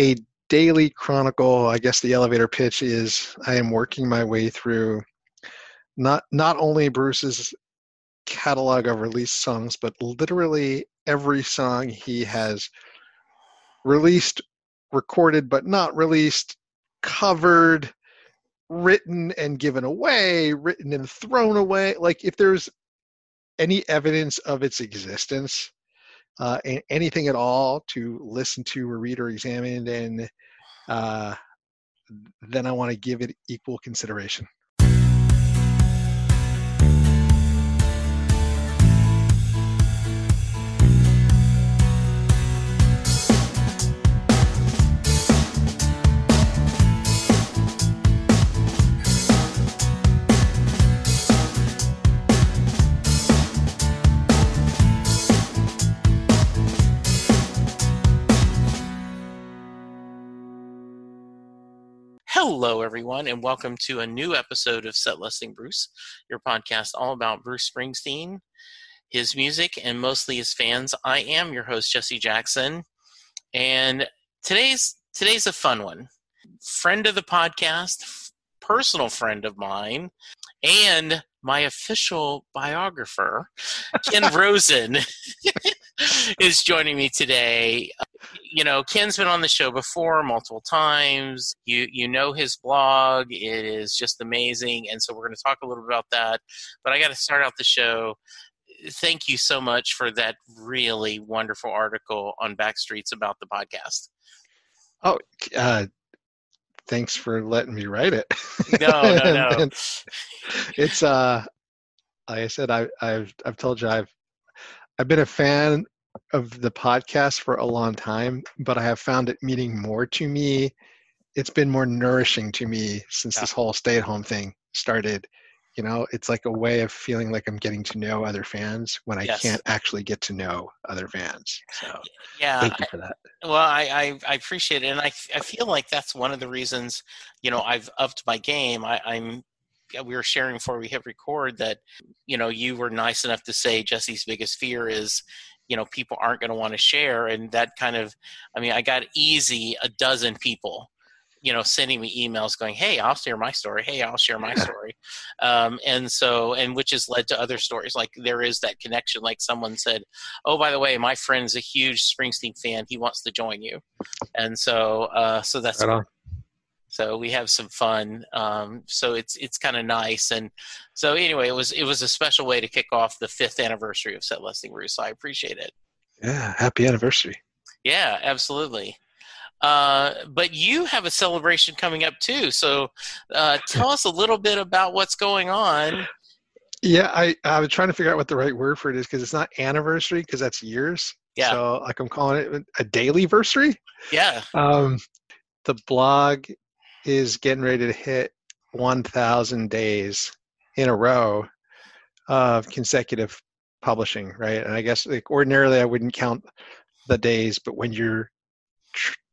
a daily chronicle. I guess the elevator pitch is I am working my way through not only Bruce's catalog of released songs, but literally every song he has released, recorded but not released, covered, written and given away, written and thrown away. Like, if there's any evidence of its existence, and anything at all to listen to or read or examine, then I want to give it equal consideration. Hello, everyone, and welcome to a new episode of Setlist Bruce, your podcast all about Bruce Springsteen, his music, and mostly his fans. I am your host, Jesse Jackson, and today's a fun one. Friend of the podcast, personal friend of mine, and my official biographer, Ken Rosen, is joining me today. You know, Ken's been on the show before multiple times. You know his blog. It is just amazing. And so we're going to talk a little bit about that. But I got to start out the show. Thank you so much for that really wonderful article on Backstreets about the podcast. Oh, thanks for letting me write it. No. It's, like I said, I've told you I've been a fan of the podcast for a long time, but I have found it meaning more to me. It's been more nourishing to me since this whole stay-at-home thing started. You know, it's like a way of feeling like I'm getting to know other fans when I can't actually get to know other fans. So thank you for that. I appreciate it. And I feel like that's one of the reasons, you know, I've upped my game. We were sharing before we hit record that, you know, you were nice enough to say Jesse's biggest fear is, you know, people aren't going to want to share. And that kind of, I mean, I got easy a dozen people, you know, sending me emails going, hey, I'll share my story. Hey, I'll share my story. And which has led to other stories. Like, there is that connection. Like, someone said, oh, by the way, my friend's a huge Springsteen fan. He wants to join you. And so, so that's right on. So we have some fun. So it's kind of nice. And so anyway, it was a special way to kick off the 5th anniversary of Setlist Bruce. I appreciate it. Yeah, happy anniversary. Yeah, absolutely. But you have a celebration coming up too. So tell us a little bit about what's going on. Yeah, I was trying to figure out what the right word for it is, because it's not anniversary, because that's years. Yeah. So like, I'm calling it a dailyversary. Yeah. The blog is getting ready to hit 1,000 days in a row of consecutive publishing, right? And I guess, like, ordinarily I wouldn't count the days, but when you're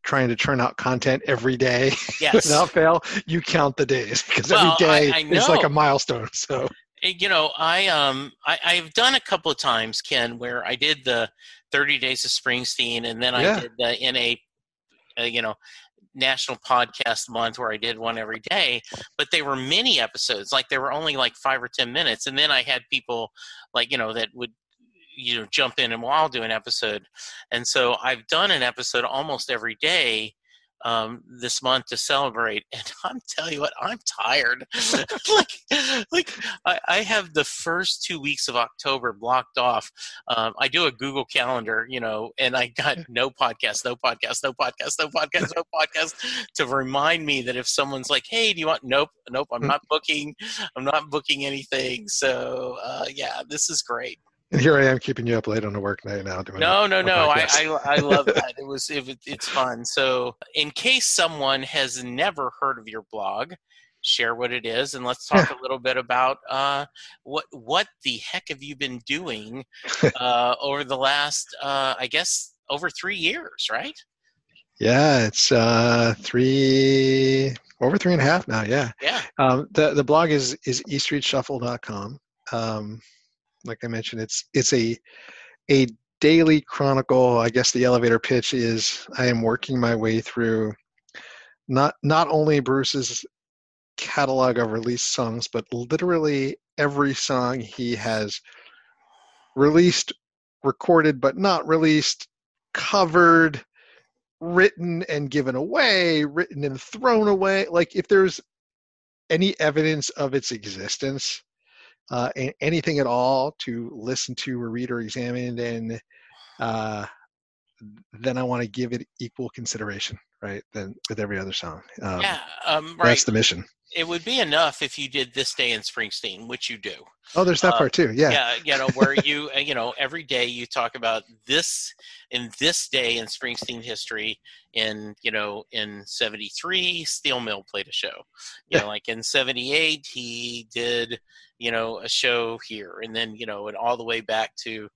trying to churn out content every day without fail, you count the days, because every day is like a milestone. So, you know, I've done a couple of times, Ken, where I did the 30 Days of Springsteen, and then I did the National Podcast Month, where I did one every day, but they were mini episodes. Like, they were only like 5 or 10 minutes. And then I had people, like, you know, that would, you know, jump in and I'll do an episode. And so I've done an episode almost every day this month to celebrate. And I'm telling you what, I'm tired. I have the first 2 weeks of October blocked off. I do a Google Calendar, you know, and I got no podcast to remind me that if somene's like, hey, do you want, nope, I'm not booking anything. So this is great. And here I am keeping you up late on a work night now. No. I love that. It's fun. So in case someone has never heard of your blog, share what it is, and let's talk a little bit about what the heck have you been doing over the last, I guess, over 3 years, right? Yeah, it's over 3.5 now. Yeah. Yeah. The blog is eStreetshuffle.com. Like I mentioned, it's a daily chronicle, I guess the elevator pitch is I am working my way through not only Bruce's catalog of released songs, but literally every song he has released, recorded but not released, covered, written and given away, written and thrown away. Like, if there's any evidence of its existence, and anything at all to listen to or read or examine, and then I want to give it equal consideration, right, than with every other song. Right. That's the mission. It would be enough if you did This Day in Springsteen, which you do. Oh, there's that part too. Yeah. Where you every day you talk about this in this day in Springsteen history. In 73, Steel Mill played a show. Like in 78, he did, a show here, and then, and all the way back to,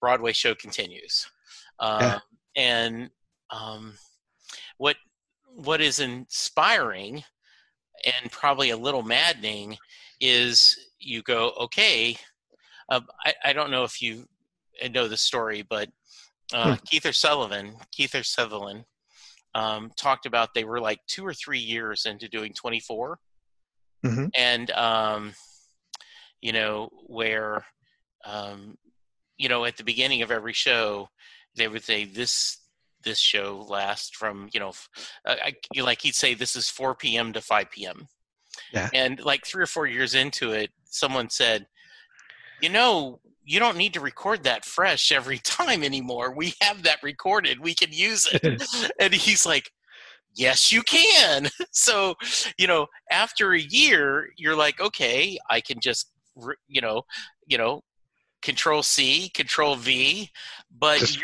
Broadway show continues. What is inspiring and probably a little maddening is you go, okay, I don't know if you know the story, but Keith O'Sullivan talked about they were like 2 or 3 years into doing 24. Mm-hmm. And, where, at the beginning of every show, they would say this show lasts from, he'd say this is 4 p.m. to 5 p.m. Yeah. And like 3 or 4 years into it, someone said, you don't need to record that fresh every time anymore. We have that recorded. We can use it. And he's like, yes, you can. So, after a year, you're like, okay, I can just, Control C, Control V, but just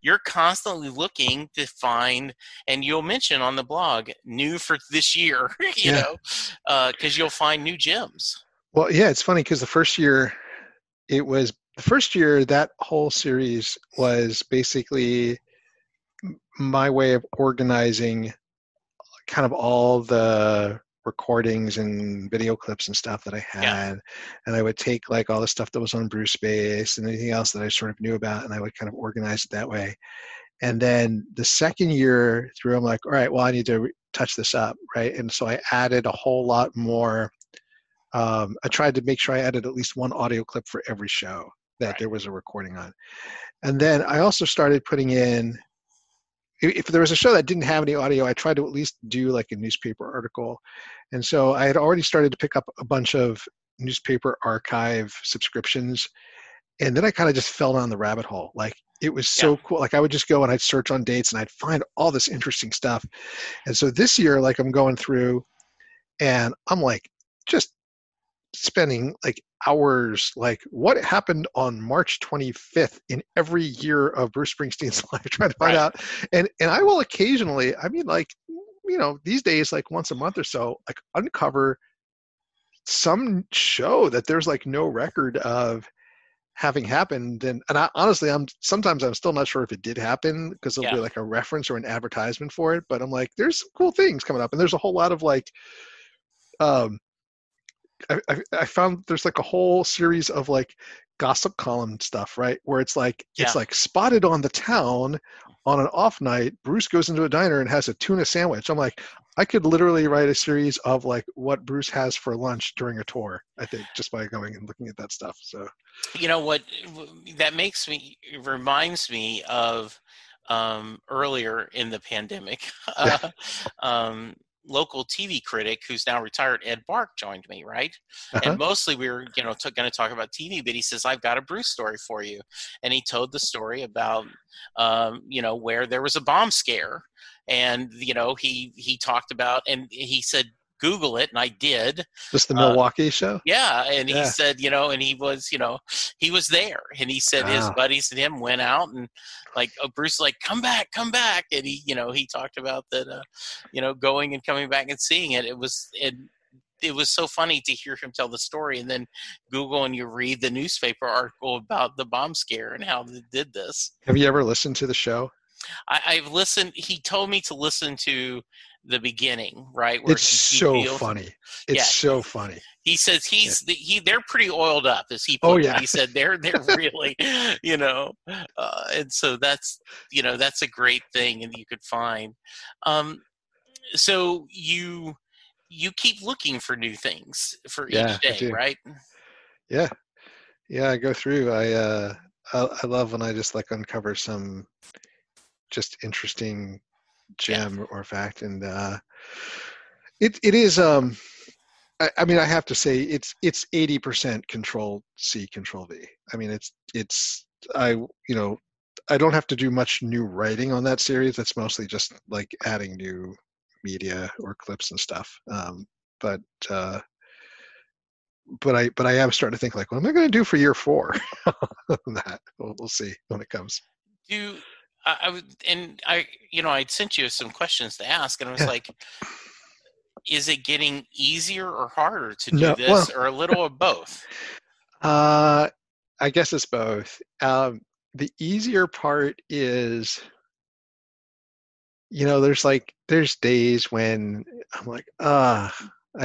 you're constantly looking to find, and you'll mention on the blog, new for this year, because you'll find new gems. Well, yeah, it's funny because the first year that whole series was basically my way of organizing kind of all the recordings and video clips and stuff that I had. Yeah. And I would take like all the stuff that was on Bruce Base and anything else that I sort of knew about, and I would kind of organize it that way. And then the second year through, I'm like, all right, well, I need to touch this up, right? And so I added a whole lot more. I tried to make sure I added at least one audio clip for every show that there was a recording on. And then I also started putting in, if there was a show that didn't have any audio, I tried to at least do like a newspaper article. And so I had already started to pick up a bunch of newspaper archive subscriptions. And then I kind of just fell down the rabbit hole. Like, it was so cool. Like, I would just go and I'd search on dates and I'd find all this interesting stuff. And so this year, like, I'm going through and I'm like, just spending like hours, like what happened on March 25th in every year of Bruce Springsteen's life, trying to find out. And I will occasionally, I mean, like, these days, like once a month or so, like uncover some show that there's like no record of having happened. And I honestly, I'm still not sure if it did happen, because there'll be like a reference or an advertisement for it, but I'm like, there's some cool things coming up. And there's a whole lot of like, I found there's like a whole series of like gossip column stuff, right? Where it's like, it's like spotted on the town on an off night, Bruce goes into a diner and has a tuna sandwich. I'm like, I could literally write a series of like what Bruce has for lunch during a tour, I think, just by going and looking at that stuff. So, what that reminds me of earlier in the pandemic, local TV critic who's now retired, Ed Bark, joined me, right? Uh-huh. And mostly we were going to talk about TV, but he says, I've got a Bruce story for you. And he told the story about where there was a bomb scare, and he talked about, and he said, Google it, and I did. Just the Milwaukee show? Yeah, and he said, and he was there, and he said his buddies and him went out, and like, Bruce, like, come back, and he talked about that, going and coming back and seeing it. It was so funny to hear him tell the story, and then Google and you read the newspaper article about the bomb scare and how they did this. Have you ever listened to the show? I've listened. He told me to listen to the beginning, right? Where it's so funny. It's so funny. He says they're pretty oiled up, as he put it. He said they're really, and so that's, that's a great thing, and you could find. So you keep looking for new things for each day, right? Yeah. Yeah. I go through, I love when I just uncover some just interesting gem or fact. And, it is, I have to say it's 80% Control C, Control V. I mean, I don't have to do much new writing on that series. That's mostly just adding new media or clips and stuff. But I am starting to think what am I going to do for year 4? That we'll see when it comes. I'd sent you some questions to ask, and I was is it getting easier or harder to do this, or a little of both? I guess it's both. The easier part is, there's days when I'm I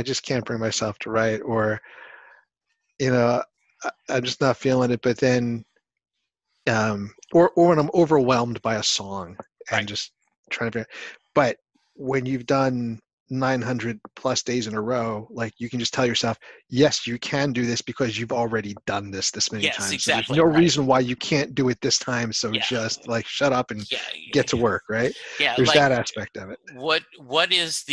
just can't bring myself to write, or, I'm just not feeling it. But then, or when I'm overwhelmed by a song and just trying to, but when you've done 900 plus days in a row, you can just tell yourself, yes, you can do this because you've already done this many times. Exactly. So there's no reason why you can't do it this time. So just shut up and get to work. Right. Yeah. There's that aspect of it. What is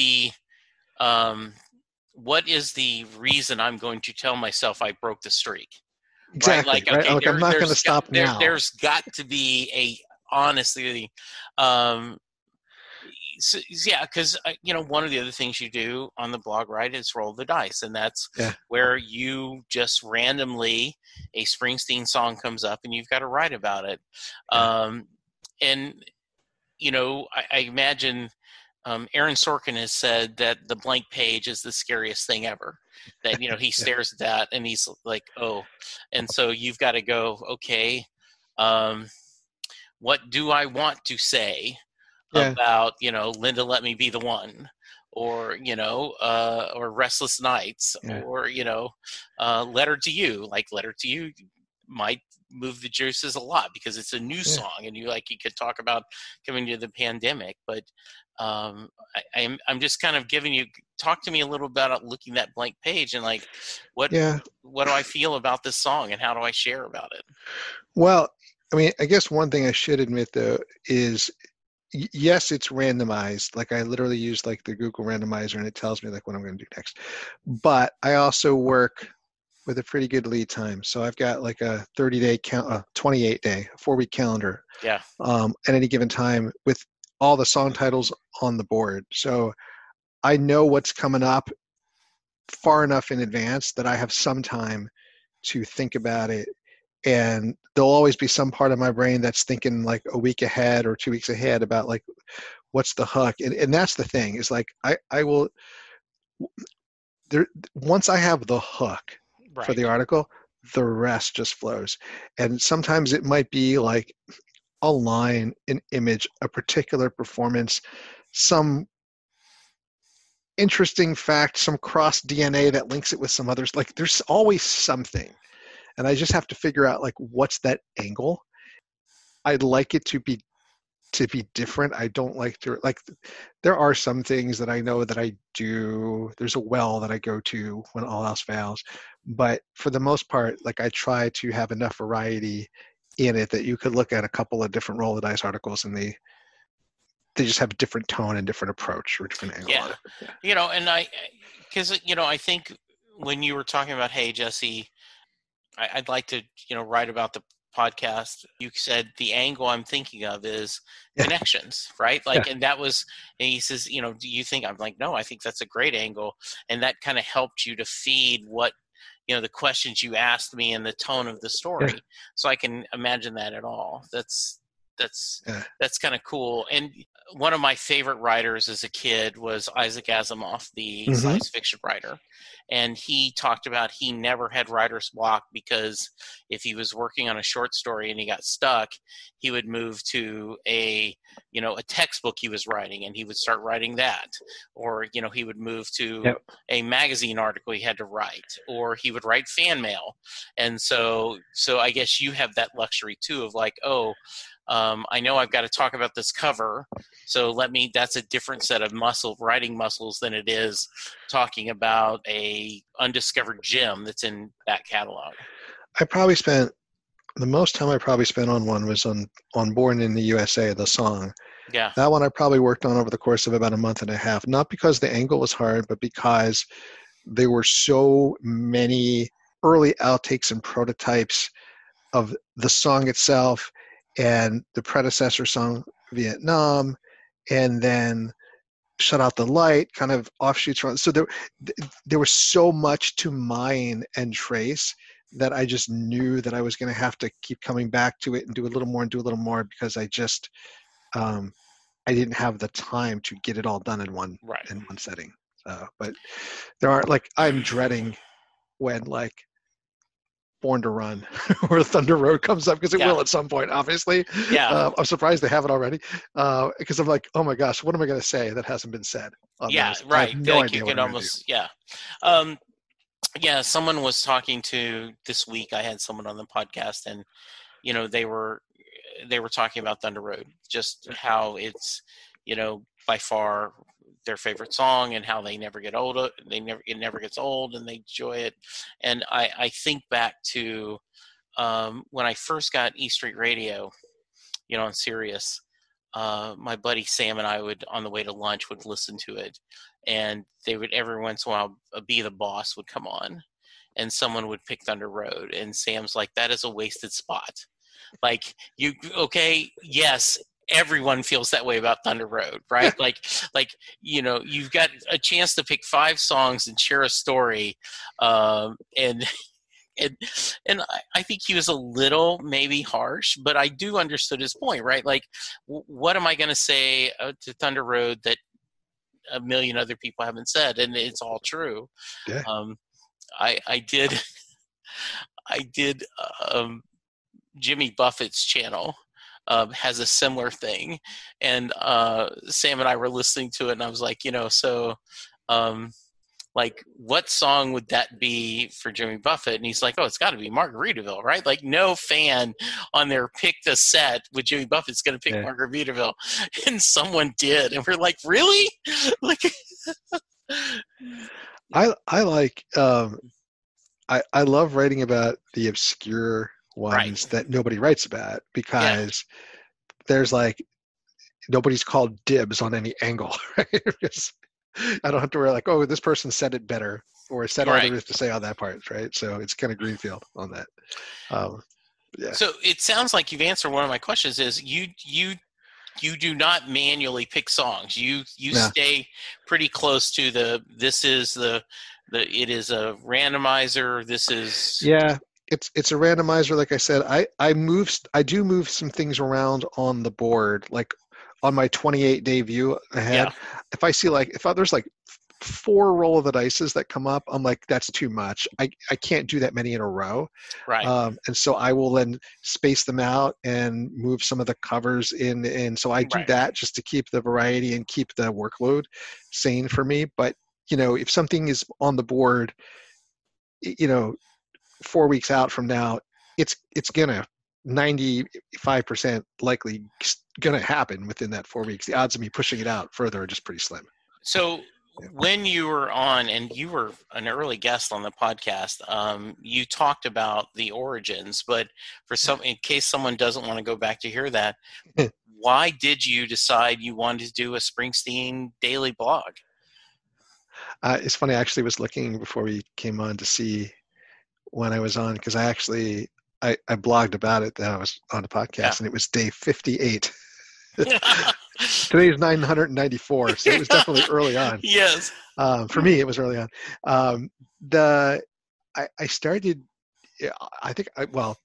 the reason I'm going to tell myself I broke the streak? Exactly. Right? I'm not going to stop now. There's got to be because one of the other things you do on the blog, right, is roll the dice. And that's where you just randomly, a Springsteen song comes up and you've got to write about it. I imagine... Aaron Sorkin has said that the blank page is the scariest thing ever. That he stares at that and he's like, oh. And so you've got to go, okay, what do I want to say about Linda Let Me Be the One, or or Restless Nights, or Letter to You. Letter to You might move the juices a lot because it's a new song, and you could talk about coming to the pandemic, but. I'm just kind of giving you, talk to me a little about looking at that blank page and what do I feel about this song and how do I share about it? Well, I guess one thing I should admit though is yes, it's randomized. I literally use the Google randomizer and it tells me what I'm going to do next, but I also work with a pretty good lead time. So I've got a 30-day count, 28-day, 4-week calendar. Yeah. At any given time with all the song titles on the board. So I know what's coming up far enough in advance that I have some time to think about it. And there'll always be some part of my brain that's thinking a week ahead or 2 weeks ahead about what's the hook. And that's the thing is I will there, once I have the hook for the article, the rest just flows. And sometimes it might be a line, an image, a particular performance, some interesting fact, some cross DNA that links it with some others. There's always something. And I just have to figure out what's that angle. I'd like it to be different. I don't there are some things that I know that I do. There's a well that I go to when all else fails. But for the most part, I try to have enough variety in it that you could look at a couple of different roll of the dice articles and they just have a different tone and different approach or different angle on it. Yeah. I think when you were talking about, hey, Jesse, I'd like to, write about the podcast, you said the angle I'm thinking of is connections, right? And that was, and he says, do you think, I'm no, I think that's a great angle. And that kind of helped you to feed what, the questions you asked me and the tone of the story. Yeah. So I can imagine that at all. That's that's kind of cool. And one of my favorite writers as a kid was Isaac Asimov, the science fiction writer. And he talked about he never had writer's block because if he was working on a short story and he got stuck, he would move to a textbook he was writing and he would start writing that. Or, he would move to a magazine article he had to write, or he would write fan mail. And so I guess you have that luxury too of like, I know I've got to talk about this cover, so that's a different set of writing muscles than it is talking about a undiscovered gem that's in that catalog. The most time I probably spent on one was on Born in the USA, the song. Yeah. That one I probably worked on over the course of about a month and a half, not because the angle was hard, but because there were so many early outtakes and prototypes of the song itself and the predecessor song, Vietnam, and then Shut Out the Light, kind of offshoots. So there was so much to mine and trace that I just knew that I was going to have to keep coming back to it and do a little more because I just I didn't have the time to get it all done in one setting. But there are I'm dreading when Born to Run or Thunder Road comes up because it will at some point, obviously. Yeah. I'm surprised they haven't already because I'm like, oh my gosh, what am I going to say that hasn't been said? Right. I have no idea what I'm going to do. Yeah. Someone was talking to this week. I had someone on the podcast, and they were talking about Thunder Road, just how it's by far their favorite song and how they never get older. It never gets old and they enjoy it. And I think back to when I first got E Street Radio, on Sirius, my buddy Sam and I would, on the way to lunch, would listen to it. And they would, every once in a while, Be the Boss would come on and someone would pick Thunder Road. And Sam's like, that is a wasted spot. Everyone feels that way about Thunder Road, right? You've got a chance to pick 5 songs and share a story. And I think he was a little maybe harsh, but I do understood his point, right? What am I going to say to Thunder Road that a million other people haven't said? And it's all true. Yeah. I did Jimmy Buffett's channel. Has a similar thing, and Sam and I were listening to it, and I was like, what song would that be for Jimmy Buffett? And he's like, oh, it's got to be Margaritaville, right? No fan on their pick the set with Jimmy Buffett's going to pick Margaritaville, and someone did, and we're like, really? I love writing about the obscure ones that nobody writes about because there's nobody's called dibs on any angle, right? Because I don't have to worry this person said it better or said all there is to say on that part, right? So it's kind of greenfield on that. So it sounds like you've answered one of my questions is you do not manually pick songs. You stay pretty close to it is a randomizer. This is It's a randomizer. Like I said, I do move some things around on the board, on my 28-day view ahead. Yeah. If I see there's 4 roll of the dices that come up, I'm like, that's too much. I can't do that many in a row. Right. And so I will then space them out and move some of the covers in. And so I do that just to keep the variety and keep the workload sane for me. But, if something is on the board, 4 weeks out from now, it's gonna 95% likely gonna happen within that 4 weeks. The odds of me pushing it out further are just pretty slim. So when you were on, and you were an early guest on the podcast, you talked about the origins, but in case someone doesn't want to go back to hear that, why did you decide you wanted to do a Springsteen daily blog? It's funny, I actually was looking before we came on to see when I was on, because I blogged about it that I was on the podcast, and it was day 58. Today's 994, so it was definitely early on. Yes. For me, it was early on. I started, I think, I, well,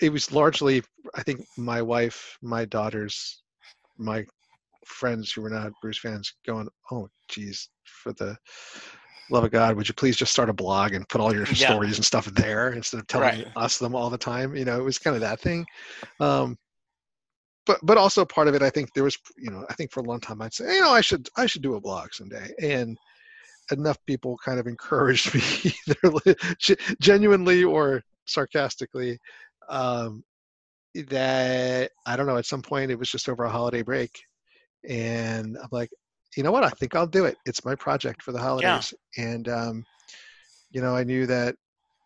it was largely, I think, my wife, my daughters, my friends who were not Bruce fans going, oh, geez, for the love of God, would you please just start a blog and put all your stories and stuff there instead of telling us them all the time? You know, it was kind of that thing. But also part of it, I think there was, you know, I think for a long time I'd say, you know, I should do a blog someday. And enough people kind of encouraged me either genuinely or sarcastically that, I don't know, at some point it was just over a holiday break. And I'm like, you know what? I think I'll do it. It's my project for the holidays. Yeah. And, you know, I knew that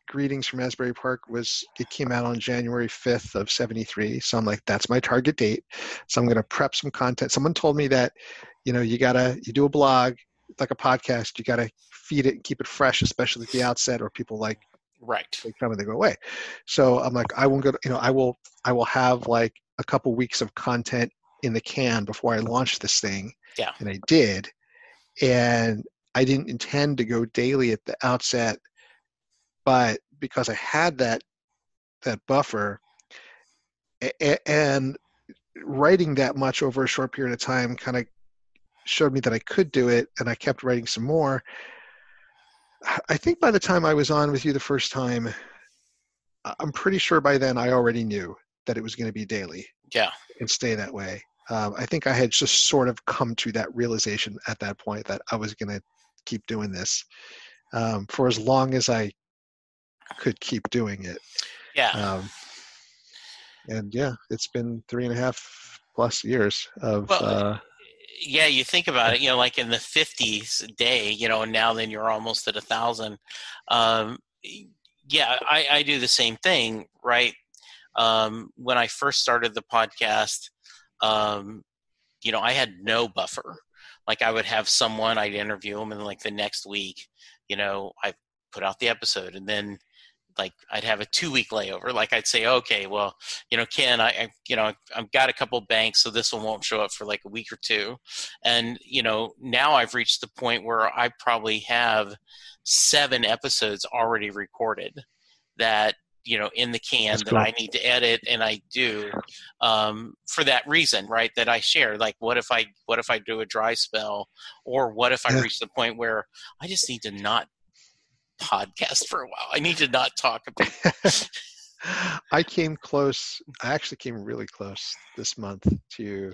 Greetings from Asbury Park it came out on January 5th of 73. So I'm like, that's my target date. So I'm going to prep some content. Someone told me that, you know, you do a blog, like a podcast, you got to feed it and keep it fresh, especially at the outset, or people like, they come and they go away. So I'm like, I won't go, you know, I will have like a couple weeks of content in the can before I launched this thing. Yeah. And I did. And I didn't intend to go daily at the outset, but because I had that buffer and writing that much over a short period of time kind of showed me that I could do it. And I kept writing some more. I think by the time I was on with you the first time, I'm pretty sure by then I already knew that it was going to be daily. Yeah. And stay that way. I think I had just sort of come to that realization at that point that I was going to keep doing this for as long as I could keep doing it. Yeah. And yeah, it's been 3.5 plus years of. Well, yeah, you think about it, you know, like in the 50s a day, you know, and now then you're almost at 1,000. Yeah, I do the same thing, right? When I first started the podcast, you know, I had no buffer. Like I would have someone, I'd interview them, and like the next week, you know, I put out the episode, and then like I'd have a 2-week layover. Like I'd say, okay, well, you know, Ken, I've got a couple banks, so this one won't show up for like a week or two. And, you know, now I've reached the point where I probably have 7 episodes already recorded that, you know, in the can. That's that cool. I need to edit, and I do for that reason, right? That I share. Like, what if I do a dry spell, or what if I reach the point where I just need to not podcast for a while? I need to not talk about it. I actually came really close this month to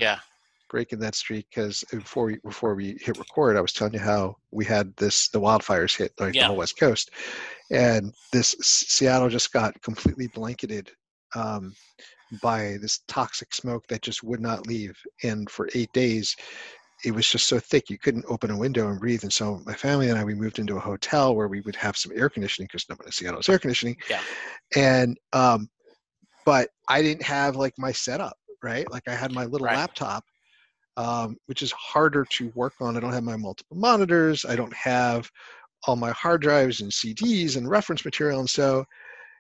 breaking that streak, because before we hit record, I was telling you how we had the wildfires hit like the whole West Coast, and this Seattle just got completely blanketed by this toxic smoke that just would not leave. And for 8 days, it was just so thick you couldn't open a window and breathe. And so my family and I, we moved into a hotel where we would have some air conditioning, because no one in Seattle has air conditioning. Yeah. And but I didn't have like my setup, right? Like I had my little laptop. Which is harder to work on. I don't have my multiple monitors. I don't have all my hard drives and CDs and reference material. And so,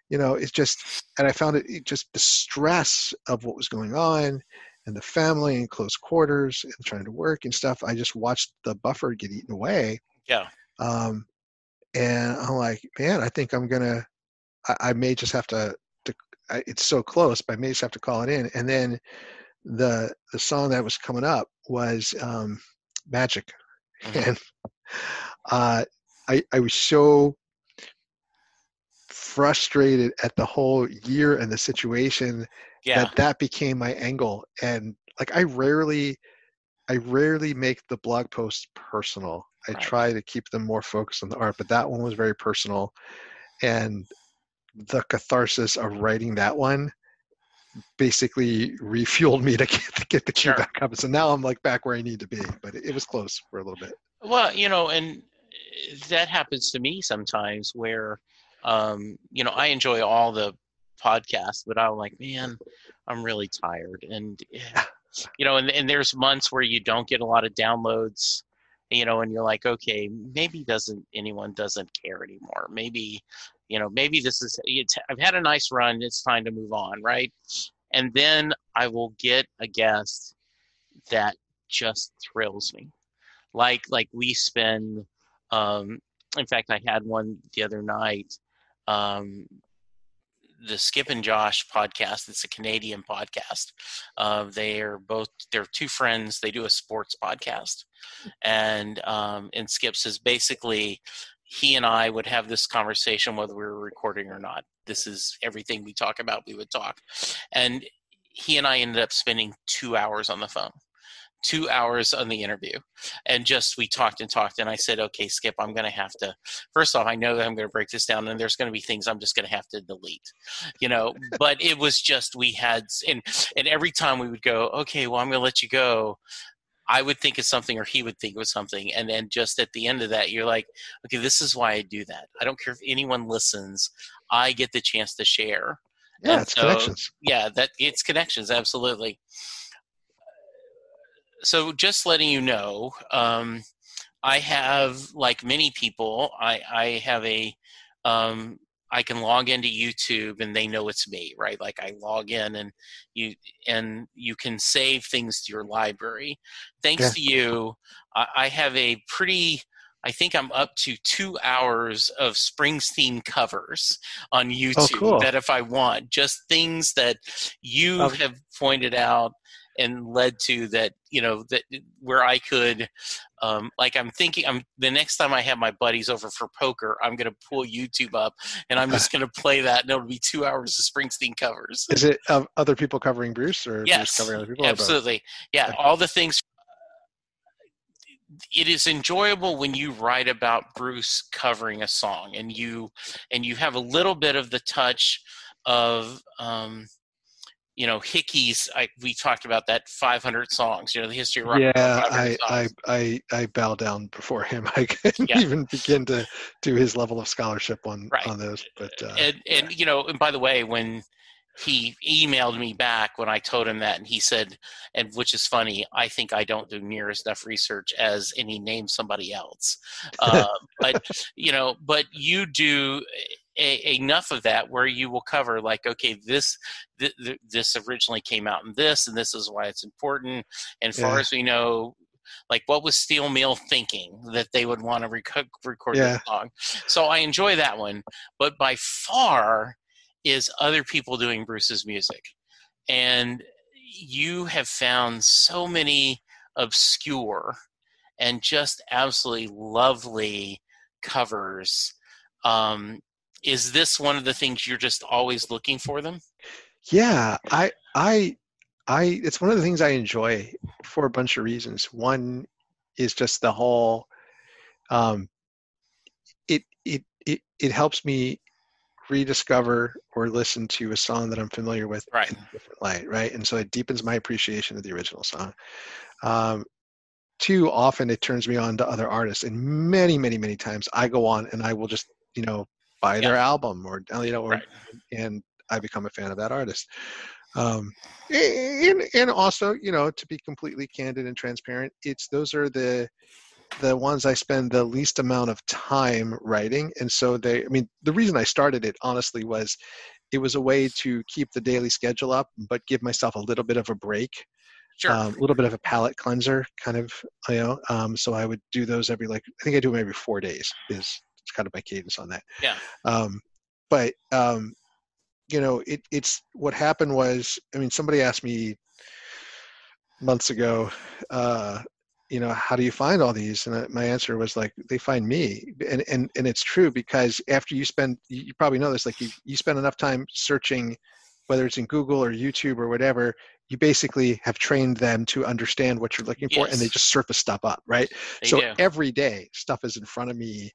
you know, it's just, and I found it just the stress of what was going on and the family and close quarters and trying to work and stuff. I just watched the buffer get eaten away. Yeah. And I'm like, man, I think I'm going to, I may just have to, it's so close, but I may just have to call it in. And then the song that was coming up was Magic. Mm-hmm. And I was so frustrated at the whole year and the situation that became my angle. And like I rarely make the blog posts personal. I try to keep them more focused on the art, but that one was very personal, and the catharsis of writing that one basically refueled me to get the queue back up. So now I'm like back where I need to be, but it was close for a little bit. Well, you know, and that happens to me sometimes where, you know, I enjoy all the podcasts, but I'm like, man, I'm really tired. And, you know, and there's months where you don't get a lot of downloads, you know, and you're like, okay, maybe anyone doesn't care anymore. Maybe, you know, maybe this is, I've had a nice run. It's time to move on. Right. And then I will get a guest that just thrills me. Like we spend, in fact, I had one the other night the Skip and Josh podcast. It's a Canadian podcast. They're two friends. They do a sports podcast, and Skip's is basically, he and I would have this conversation whether we were recording or not. This is everything we talk about, we would talk. And he and I ended up spending 2 hours on the phone, 2 hours on the interview. And just we talked and talked. And I said, okay, Skip, I'm going to have to, first off, I know that I'm going to break this down and there's going to be things I'm just going to have to delete, but it was just, we had, and every time we would go, okay, well, I'm going to let you go. I would think of something or he would think of something. And then just at the end of that, you're like, okay, this is why I do that. I don't care if anyone listens. I get the chance to share. Yeah, and it's connections. Yeah, it's connections. Absolutely. So just letting you know, I have, like many people, I have I can log into YouTube and they know it's me, right? Like I log in and you can save things to your library. Thanks to you, I have I think I'm up to 2 hours of Springsteen covers on YouTube. Oh, cool. That if I want, just things that you have pointed out and led to that, that where I could, the next time I have my buddies over for poker, I'm going to pull YouTube up and I'm just going to play that. And it'll be 2 hours of Springsteen covers. Is it other people covering Bruce or Bruce covering other people? Absolutely. Yeah. All the things. It is enjoyable when you write about Bruce covering a song and you have a little bit of the touch of, Hickey's. We talked about that 500 songs. The history of rock. Yeah, I bow down before him. I couldn't even begin to do his level of scholarship on those. But and by the way, when he emailed me back when I told him that, and he said, and which is funny, I think I don't do near as enough research as, and he named somebody else. But you do. Enough of that where you will cover like, okay, this originally came out in this, and this is why it's important. And far as we know, like what was Steel Mill thinking that they would want to record this song? So I enjoy that one, but by far is other people doing Bruce's music. And you have found so many obscure and just absolutely lovely covers. Is this one of the things you're just always looking for them? Yeah, I it's one of the things I enjoy for a bunch of reasons. One is just the whole, it helps me rediscover or listen to a song that I'm familiar with in a different light, right? And so it deepens my appreciation of the original song. Two, often it turns me on to other artists, and many, many, many times I go on and I will just, buy their album or and I become a fan of that artist. And also, to be completely candid and transparent, those are the ones I spend the least amount of time writing. And so the reason I started it honestly was it was a way to keep the daily schedule up, but give myself a little bit of a break. Sure. A little bit of a palate cleanser kind of, so I would do those I think I do them every 4 days is kind of my cadence on that. Yeah. It's what happened was, somebody asked me months ago, how do you find all these? And my answer was like, they find me. And it's true, because after you probably know this, like you spend enough time searching, whether it's in Google or YouTube or whatever, you basically have trained them to understand what you're looking for, and they just surface stuff up. Right. So every day stuff is in front of me,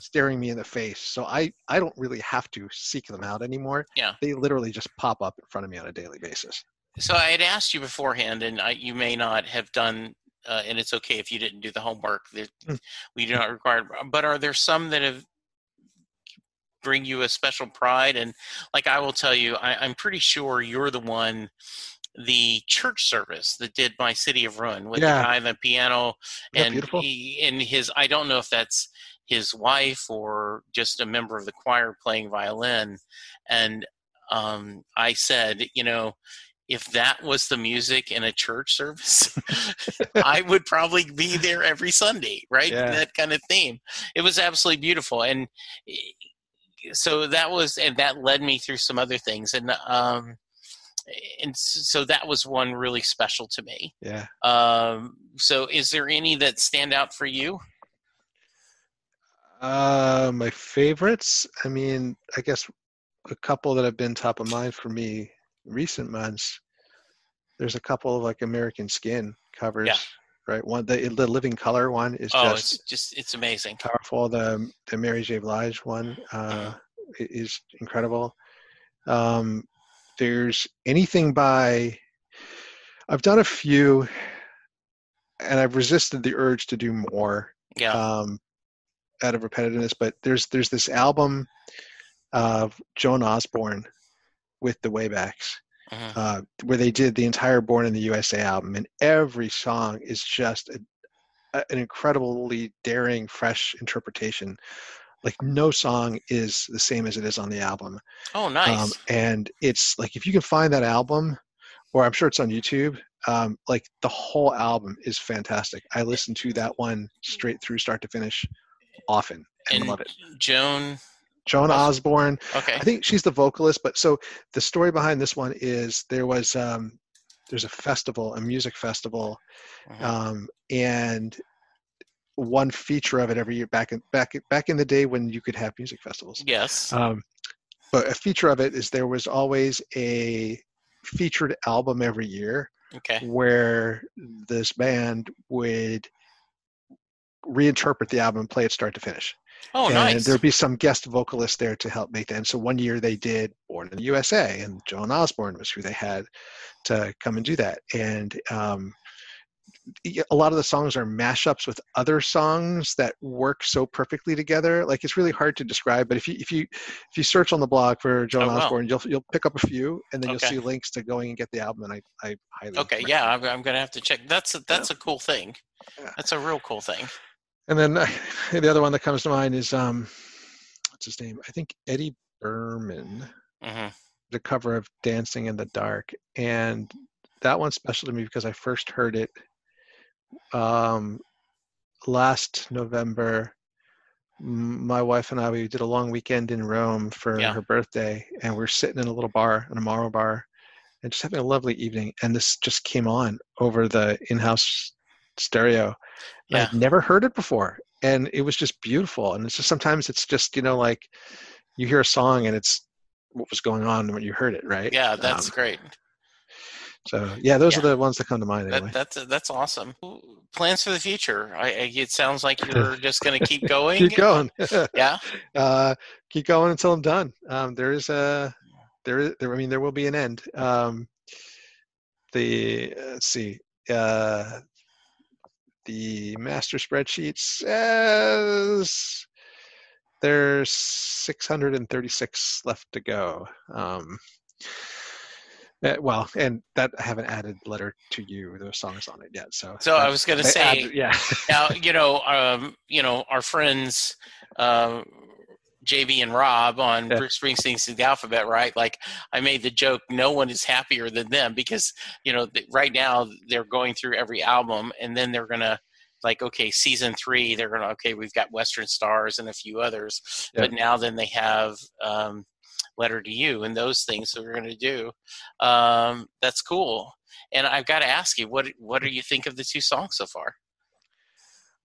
staring me in the face. So I don't really have to seek them out anymore. Yeah. They literally just pop up in front of me on a daily basis. So I had asked you beforehand, and you may not have done, and it's okay if you didn't do the homework. We do not require, but are there some that have bring you a special pride? And like, I will tell you, I'm pretty sure you're the one, the church service that did My City of Ruin with the guy on the piano and his, I don't know if that's his wife or just a member of the choir playing violin. And I said, if that was the music in a church service, I would probably be there every Sunday, right? Yeah. That kind of theme. It was absolutely beautiful. And so that was, and that led me through some other things. And so that was one really special to me. Yeah. So is there any that stand out for you? My favorites. I mean, I guess a couple that have been top of mind for me recent months. There's a couple of like American Skin covers, right? One, the Living Color one is it's amazing. Powerful. The Mary J. Blige one is incredible. There's anything by, I've done a few and I've resisted the urge to do more out of repetitiveness, but there's this album of Joan Osborne with the Waybacks where they did the entire Born in the USA album, and every song is just an incredibly daring, fresh interpretation. Like no song is the same as it is on the album. Oh, nice. And it's like, if you can find that album, or I'm sure it's on YouTube, like the whole album is fantastic. I listen to that one straight through start to finish often and love it. Joan Osborne. Okay. I think she's the vocalist, but so the story behind this one is there was, there's a festival, a music festival. And one feature of it every year back in the day when you could have music festivals. Yes. But a feature of it is there was always a featured album every year where this band would reinterpret the album and play it start to finish. Oh, and nice. There'd be some guest vocalist there to help make that. And so one year they did Born in the USA, and Joan Osborne was who they had to come and do that. And a lot of the songs are mashups with other songs that work so perfectly together. Like it's really hard to describe, but if you search on the blog for Joan Osborne, you'll pick up a few, and then you'll see links to going and get the album. And I highly recommend. Yeah, I'm gonna have to check. That's a cool thing. Yeah. That's a real cool thing. And then the other one that comes to mind is what's his name? I think Eddie Berman, the cover of Dancing in the Dark, and that one's special to me because I first heard it last November. My wife and I, we did a long weekend in Rome for her birthday, and we're sitting in a little bar, in a Amaro bar, and just having a lovely evening. And this just came on over the in-house stereo. I'd never heard it before, and it was just beautiful. And it's just sometimes it's just, you know, like you hear a song and it's what was going on when you heard it, right? Yeah, that's great. So those are the ones that come to mind. Anyway. That's awesome. Plans for the future. It sounds like you're just going to keep going. Keep going. Keep going until I'm done. There will be an end. The master spreadsheet says there's 636 left to go. And that I haven't added Letter to You, those songs on it yet. So I was going to say, now, our friends, JB and Rob on Bruce Springsteen's The Alphabet, right? Like I made the joke, no one is happier than them because, right now they're going through every album, and then they're going to, like, season 3, they're going to, we've got Western Stars and a few others, but now then they have, Letter to You and those things that we're going to do. That's cool. And I've got to ask you, what do you think of the 2 songs so far?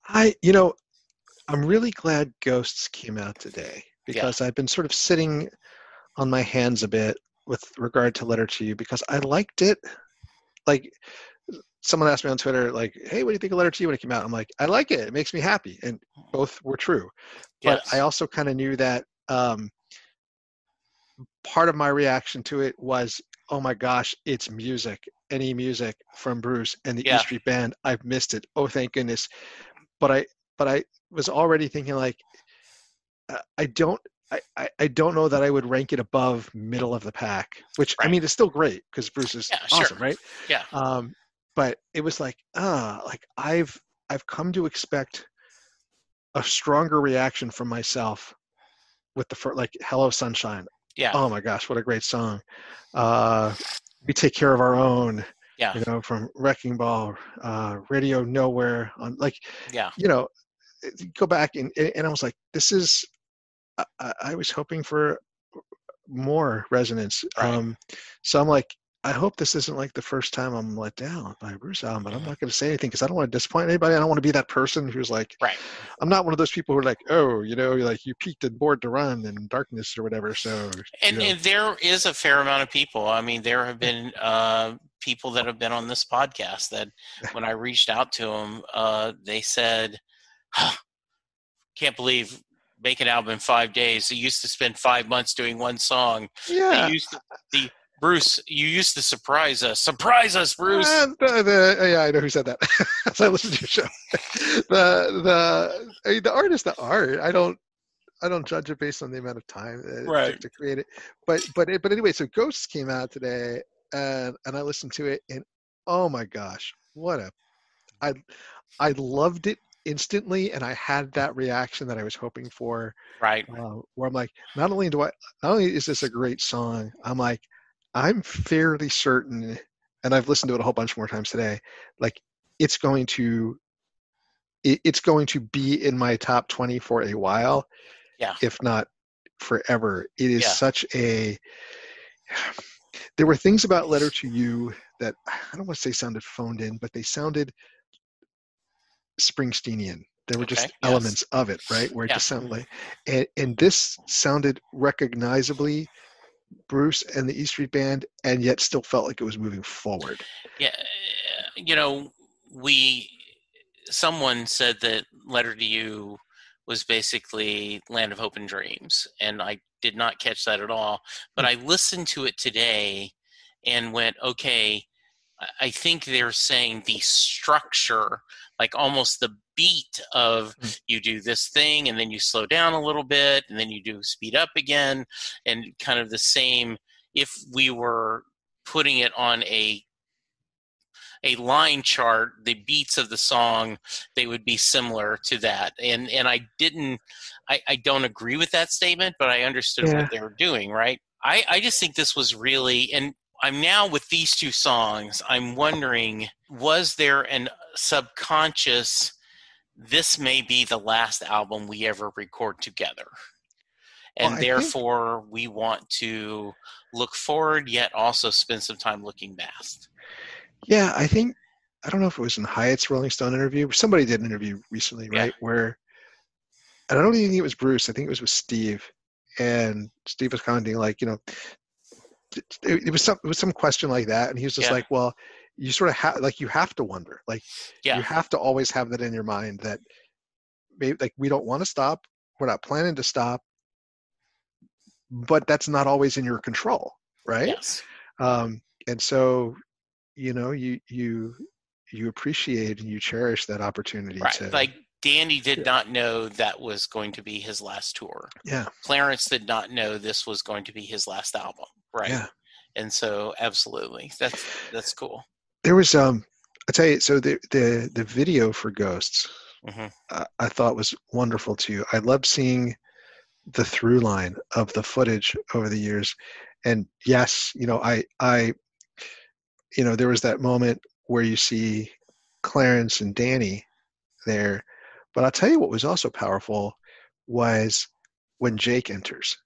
I'm really glad Ghosts came out today because I've been sort of sitting on my hands a bit with regard to Letter to You because I liked it. Like someone asked me on Twitter, like, hey, what do you think of Letter to You when it came out? I'm like, I like it. It makes me happy. And both were true. But I also kind of knew that, part of my reaction to it was, oh my gosh, it's music, any music from Bruce and the E Street Band. I've missed it. Oh, thank goodness. But I was already thinking like, I don't know that I would rank it above middle of the pack, which I mean, it's still great because Bruce is awesome. Right. Yeah. But it was like, I've come to expect a stronger reaction from myself with the first, like Hello Sunshine. Yeah. Oh my gosh, what a great song. We Take Care of Our Own. Yeah. From Wrecking Ball, Radio Nowhere. Go back and I was like, this is I was hoping for more resonance. Right. So I'm like, I hope this isn't like the first time I'm let down by a Bruce album, but I'm not going to say anything because I don't want to disappoint anybody. I don't want to be that person who's like, right. I'm not one of those people who are like, oh, you know, like you peaked at Born to Run and Darkness or whatever. So, and there is a fair amount of people. I mean, there have been people that have been on this podcast that when I reached out to them, they said, can't believe make an album in 5 days. They used to spend 5 months doing one song. Yeah. They used to, Bruce, you used to surprise us. Surprise us, Bruce. Yeah, I know who said that. As I listened to your show, I mean, the art is the art. I don't judge it based on the amount of time it took to create it. But anyway, so Ghosts came out today, and I listened to it, and oh my gosh, I loved it instantly, and I had that reaction that I was hoping for. Right. Where I'm like, not only is this a great song, I'm like, I'm fairly certain, and I've listened to it a whole bunch more times today, like it's going to be in my top 20 for a while, if not forever. It is such a... There were things about Letter to You that I don't want to say sounded phoned in, but they sounded Springsteenian. There were just elements of it, right, where it just sounded like... And this sounded recognizably Bruce and the E Street Band, and yet still felt like it was moving forward. Yeah, you know, someone said that Letter to You was basically Land of Hope and Dreams, and I did not catch that at all. But I listened to it today and went, okay, I think they're saying the structure, like almost the beat of you do this thing and then you slow down a little bit and then you do speed up again, and kind of the same if we were putting it on a line chart, the beats of the song, they would be similar to that. And I don't agree with that statement, but I understood what they were doing, right? I just think this was really, and I'm now with these two songs, I'm wondering, was there an subconscious, this may be the last album we ever record together, and therefore we want to look forward yet also spend some time looking past? Yeah, I think, I don't know if it was in Hyatt's Rolling Stone interview, somebody did an interview recently, right, where, and I don't even think it was Bruce, I think it was with Steve, and Steve was commenting like, you know, it was some question like that, and he was just like, well, you sort of you have to wonder, like you have to always have that in your mind that maybe like we don't want to stop, we're not planning to stop, but that's not always in your control, right? Yes. And so, you know, you appreciate and you cherish that opportunity. Right. Like Danny did not know that was going to be his last tour. Yeah. Clarence did not know this was going to be his last album. Right. Yeah. And so, absolutely, that's cool. There was, I tell you, so the video for Ghosts, I thought was wonderful too. I loved seeing the through line of the footage over the years, and yes, you know, I, you know, there was that moment where you see Clarence and Danny there, but I'll tell you what was also powerful was when Jake enters.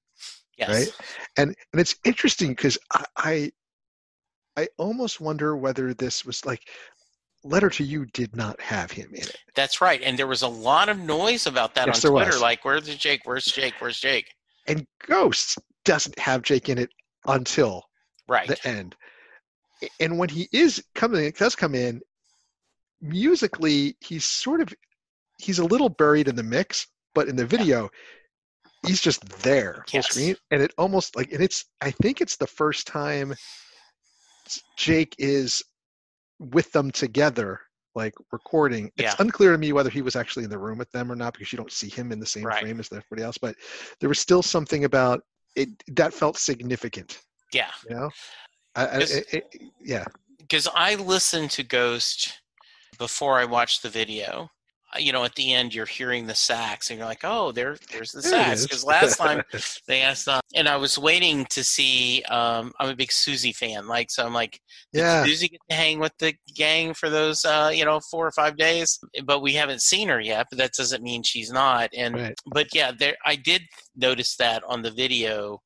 Yes. Right, and it's interesting because I almost wonder whether this was like Letter to You did not have him in it. That's right, and there was a lot of noise about that on Twitter. Was. Like, where's Jake? Where's Jake? Where's Jake? And Ghosts doesn't have Jake in it until the end. And when he is coming, it does come in musically. He's a little buried in the mix, but in the video. Yeah. He's just there full screen, and it almost like, and it's, I think it's the first time Jake is with them together, like recording. It's unclear to me whether he was actually in the room with them or not, because you don't see him in the same frame as everybody else, but there was still something about it that felt significant. Yeah. You know? Because I listened to Ghost before I watched the video. you know, at the end you're hearing the sax and you're like, oh, there's the sax. Because last time they asked them, and I was waiting to see, I'm a big Susie fan. Like, so I'm like, did Susie get to hang with the gang for those, 4 or 5 days? But we haven't seen her yet, but that doesn't mean she's not. And, but yeah, I did notice that on the video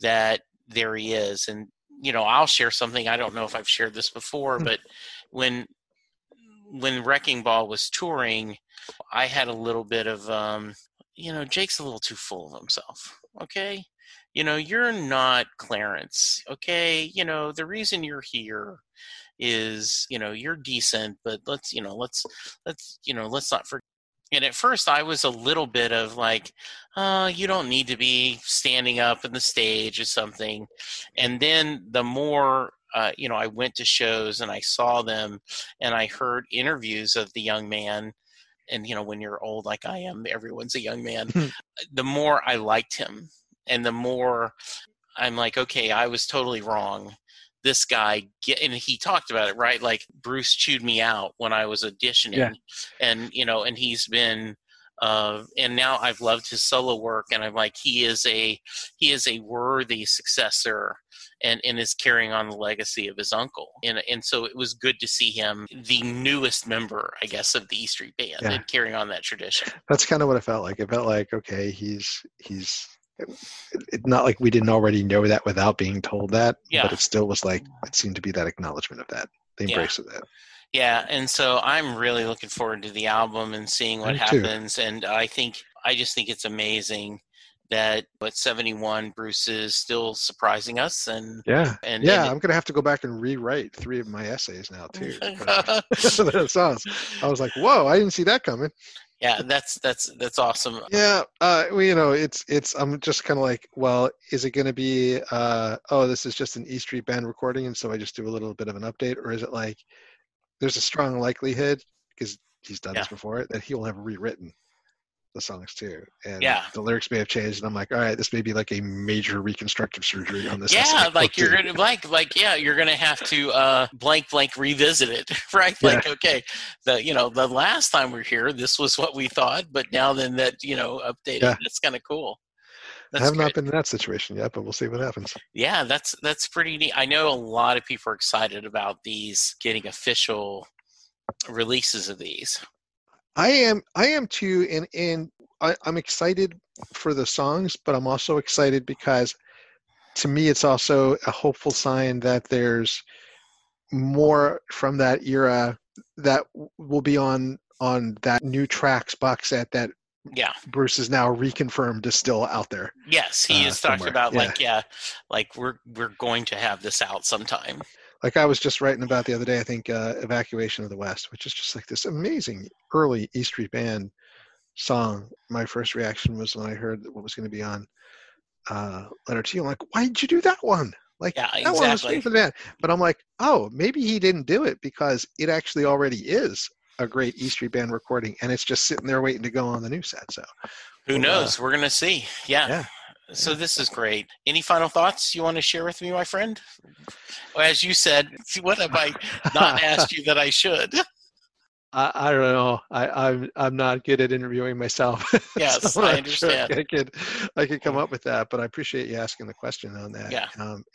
that there he is. And, you know, I'll share something. I don't know if I've shared this before, but when Wrecking Ball was touring, I had a little bit of, Jake's a little too full of himself. Okay. You know, you're not Clarence. Okay. You know, the reason you're here is, you know, you're decent, but let's not forget. And at first I was a little bit of like, you don't need to be standing up on the stage or something. And then the more, I went to shows and I saw them and I heard interviews of the young man. And, you know, when you're old like I am, everyone's a young man. The more I liked him and the more I'm like, okay, I was totally wrong. This guy, and he talked about it, right? Like Bruce chewed me out when I was auditioning. Yeah. And, you know, and he's been, and now I've loved his solo work, and I'm like, he is a worthy successor and is carrying on the legacy of his uncle. And so it was good to see him, the newest member, I guess, of the E Street Band and carrying on that tradition. That's kind of what it felt like. It felt like, okay, he's it's not like we didn't already know that without being told that, but it still was like, it seemed to be that acknowledgement of that, the embrace of that. Yeah, and so I'm really looking forward to the album and seeing what happens. And I just think it's amazing that at 71, Bruce is still surprising us. And I'm going to have to go back and rewrite 3 of my essays now too. I was like, whoa, I didn't see that coming. Yeah, that's awesome. Yeah, I'm just kind of like, well, is it going to be, this is just an E Street Band recording, and so I just do a little bit of an update, or is it like, there's a strong likelihood, because he's done this before, that he will have rewritten the songs too, and the lyrics may have changed, and I'm like, all right, this may be like a major reconstructive surgery on this. Yeah, like you're gonna you're gonna have to revisit it, right? Yeah. Like, okay, the last time we were here, this was what we thought, but now then that updated, that's kind of cool. I have not been in that situation yet, but we'll see what happens. Yeah, that's pretty neat. I know a lot of people are excited about these getting official releases of these. I am too, and I'm excited for the songs, but I'm also excited because, to me, it's also a hopeful sign that there's more from that era that will be on that new tracks box set that Bruce is now reconfirmed is still out there. Yes, he is talking about we're going to have this out sometime. Like I was just writing about the other day, I think, Evacuation of the West, which is just like this amazing early E Street Band song. My first reaction was when I heard what was going to be on Letter to You. I'm like, why did you do that one? Like, that one was great for the band. But I'm like, oh, maybe he didn't do it because it actually already is a great E Street Band recording, and it's just sitting there waiting to go on the new set. So who knows? We're going to see. Yeah. So this is great. Any final thoughts you want to share with me, my friend? As you said, what have I not asked you that I should? I don't know. I'm not good at interviewing myself. Yes, so I understand. Sure I could come up with that, but I appreciate you asking the question on that. Yeah.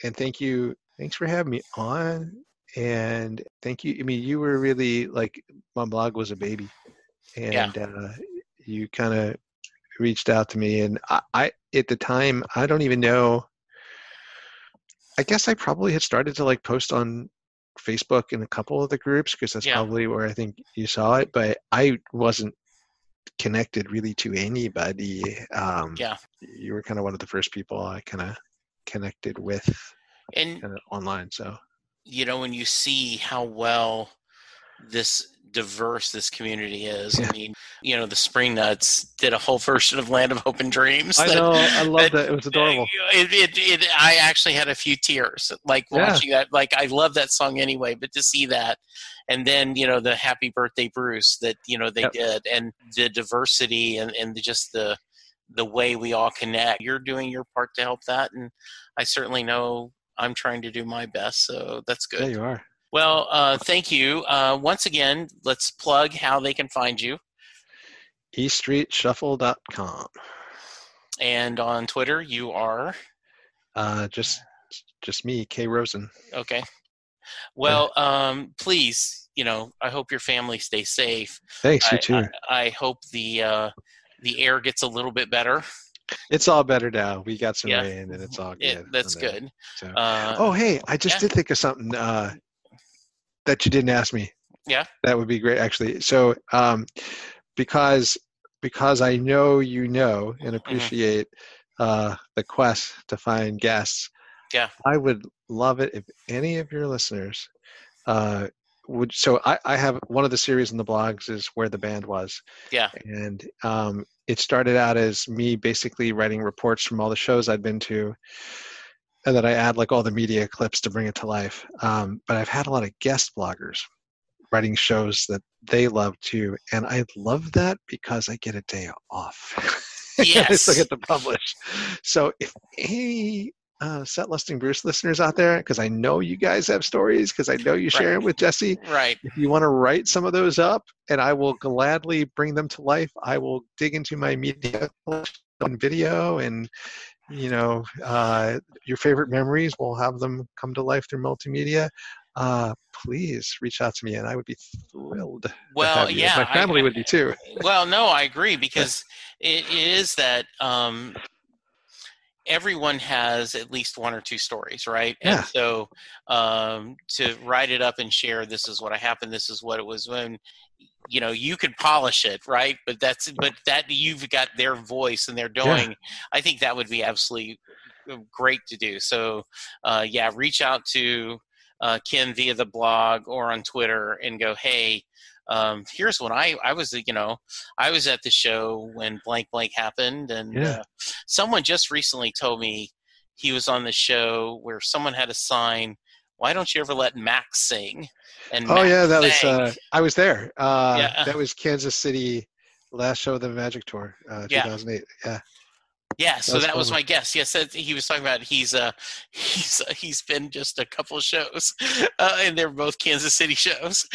And thank you. Thanks for having me on. And thank you. I mean, you were really like, my blog was a baby, and you kind of reached out to me, and I at the time, I don't even know, I guess I probably had started to like post on Facebook in a couple of the groups, because that's probably where I think you saw it, but I wasn't connected really to anybody. You were kind of one of the first people I kind of connected with and online. So, you know, when you see how well this community is. I mean, you know, the Spring Nuts did a whole version of Land of Hope and Dreams. I know. I love that. It was adorable. I actually had a few tears like watching that. Like, I love that song anyway, but to see that, and then, you know, the Happy Birthday Bruce that, you know, they did, and the diversity and just the way we all connect. You're doing your part to help that. And I certainly know I'm trying to do my best. So that's good. Yeah, you are. Well, thank you. Once again, let's plug how they can find you. eStreetshuffle.com. And on Twitter, you are? Just me, K. Rosen. Okay. Well, please, I hope your family stays safe. Thanks, you too. I hope the air gets a little bit better. It's all better now. We got some rain, and it's all good. That's good. So. Hey, I just did think of something that you didn't ask me. Yeah. That would be great, actually. So because I know you know and appreciate the quest to find guests, I would love it if any of your listeners would. So I have one of the series in the blogs is Where the Band Was. Yeah. And it started out as me basically writing reports from all the shows I'd been to, and then I add all the media clips to bring it to life. But I've had a lot of guest bloggers writing shows that they love too. And I love that because I get a day off. Yes. I get to publish. So if any Setlisting Bruce listeners out there, because I know you guys have stories, because I know you share it with Jesse. Right. If you want to write some of those up, and I will gladly bring them to life. I will dig into my media on video, and your favorite memories, we'll have them come to life through multimedia. Please reach out to me, and I would be thrilled. Well, my family would be too. Well, no, I agree, because it is that everyone has at least one or two stories, right? Yeah. And so to write it up and share, this is what happened, this is what it was when, you could polish it, right? But that you've got their voice and they're doing, I think that would be absolutely great to do. So reach out to Ken via the blog or on Twitter and go, hey, here's when I was, I was at the show when blank happened. And someone just recently told me he was on the show where someone had a sign, why don't you ever let Max sing? And that was, I was there. That was Kansas City, last show of the Magic Tour, 2008. Yeah. Yeah, so that was my guess. Yes, he was talking about he's been just a couple of shows, and they're both Kansas City shows,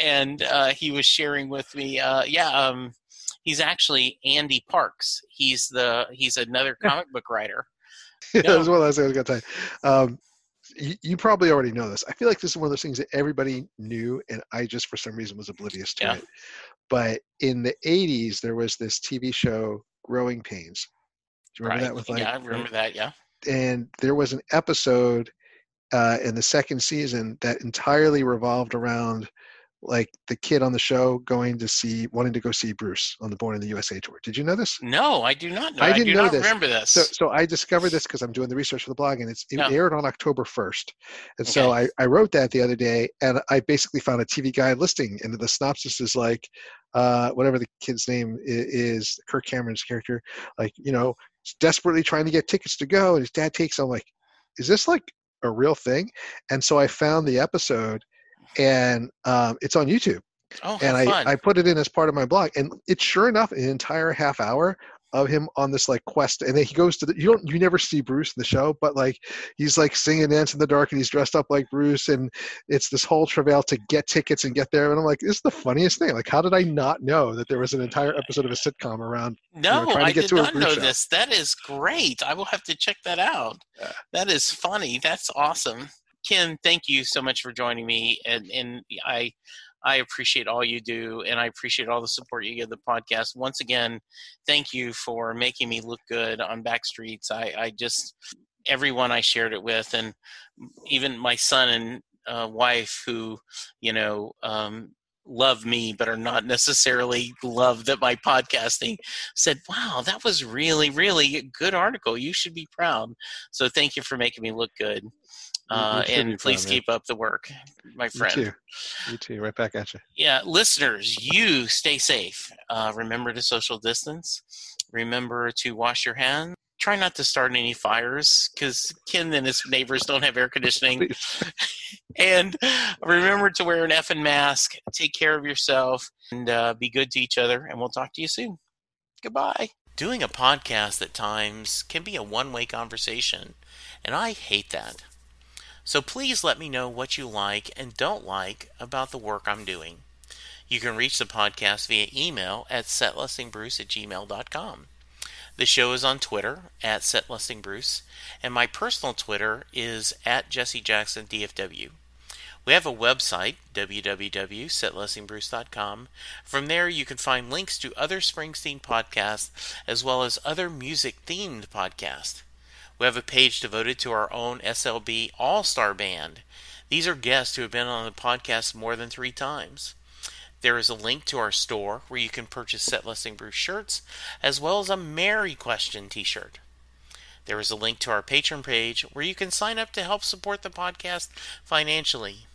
and he was sharing with me. He's actually Andy Parks. He's another comic book writer. Yeah, no. That's what I was going to say. You probably already know this. I feel like this is one of those things that everybody knew, and I just for some reason was oblivious to it. But in the '80s, there was this TV show, Growing Pains. Do you remember that? I remember that, yeah. And there was an episode in the second season that entirely revolved around the kid on the show wanting to go see Bruce on the Born in the USA tour. Did you know this? No, I do not know. Remember this. So I discovered this because I'm doing the research for the blog, and it aired on October 1st. And so I wrote that the other day, and I basically found a TV Guide listing, and the synopsis is whatever the kid's name is, Kirk Cameron's character, desperately trying to get tickets to go, and his dad takes him. I'm like, is this a real thing? And so I found the episode, and it's on YouTube. Oh, and I put it in as part of my blog, and it's sure enough an entire half hour of him on this quest, and then he goes to you never see Bruce in the show, but he's singing Dance in the Dark, and he's dressed up like Bruce, and it's this whole travail to get tickets and get there, and I'm like, this is the funniest thing. How did I not know that there was an entire episode of a sitcom around this? That is great. I will have to check that out. Yeah. That is funny. That's awesome. Ken, thank you so much for joining me, and I appreciate all you do, and I appreciate all the support you give the podcast. Once again, thank you for making me look good on Backstreets. I just – everyone I shared it with, and even my son and wife who, love me but are not necessarily loved at my podcasting, said, wow, that was really, really a good article. You should be proud. So thank you for making me look good. And please keep up the work, my friend. You too. Right back at you. Yeah. Listeners, you stay safe. Remember to social distance. Remember to wash your hands. Try not to start any fires, because Ken and his neighbors don't have air conditioning. And remember to wear an effing mask. Take care of yourself, and be good to each other. And we'll talk to you soon. Goodbye. Doing a podcast at times can be a one-way conversation, and I hate that. So please let me know what you like and don't like about the work I'm doing. You can reach the podcast via email at setlistingbruce@gmail.com. The show is on Twitter at setlistingbruce, and my personal Twitter is at @JesseJacksonDFW. We have a website, www.setlistingbruce.com. From there, you can find links to other Springsteen podcasts as well as other music-themed podcasts. We have a page devoted to our own SLB All-Star Band. These are guests who have been on the podcast more than 3 times. There is a link to our store where you can purchase Setlist Bruce shirts as well as a Mary Question t-shirt. There is a link to our Patreon page where you can sign up to help support the podcast financially.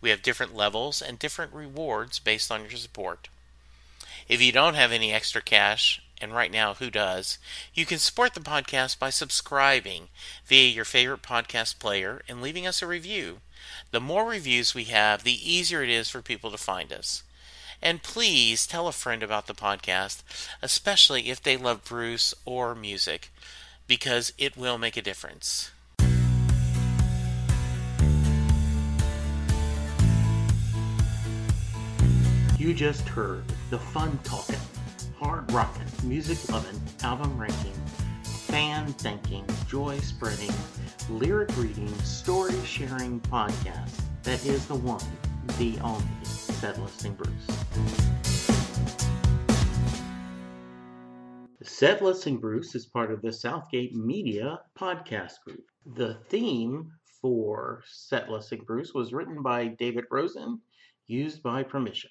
We have different levels and different rewards based on your support. If you don't have any extra cash, and right now who does, you can support the podcast by subscribing via your favorite podcast player and leaving us a review. The more reviews we have, the easier it is for people to find us. And please tell a friend about the podcast, especially if they love Bruce or music, because it will make a difference. You just heard the fun-talking, hard-rocking, music-loving, album-ranking, fan-thanking, joy-spreading, lyric-reading, story-sharing podcast that is the one, the only, Setlisting Bruce. Setlisting Bruce is part of the Southgate Media podcast group. The theme for Setlisting Bruce was written by David Rosen, used by permission.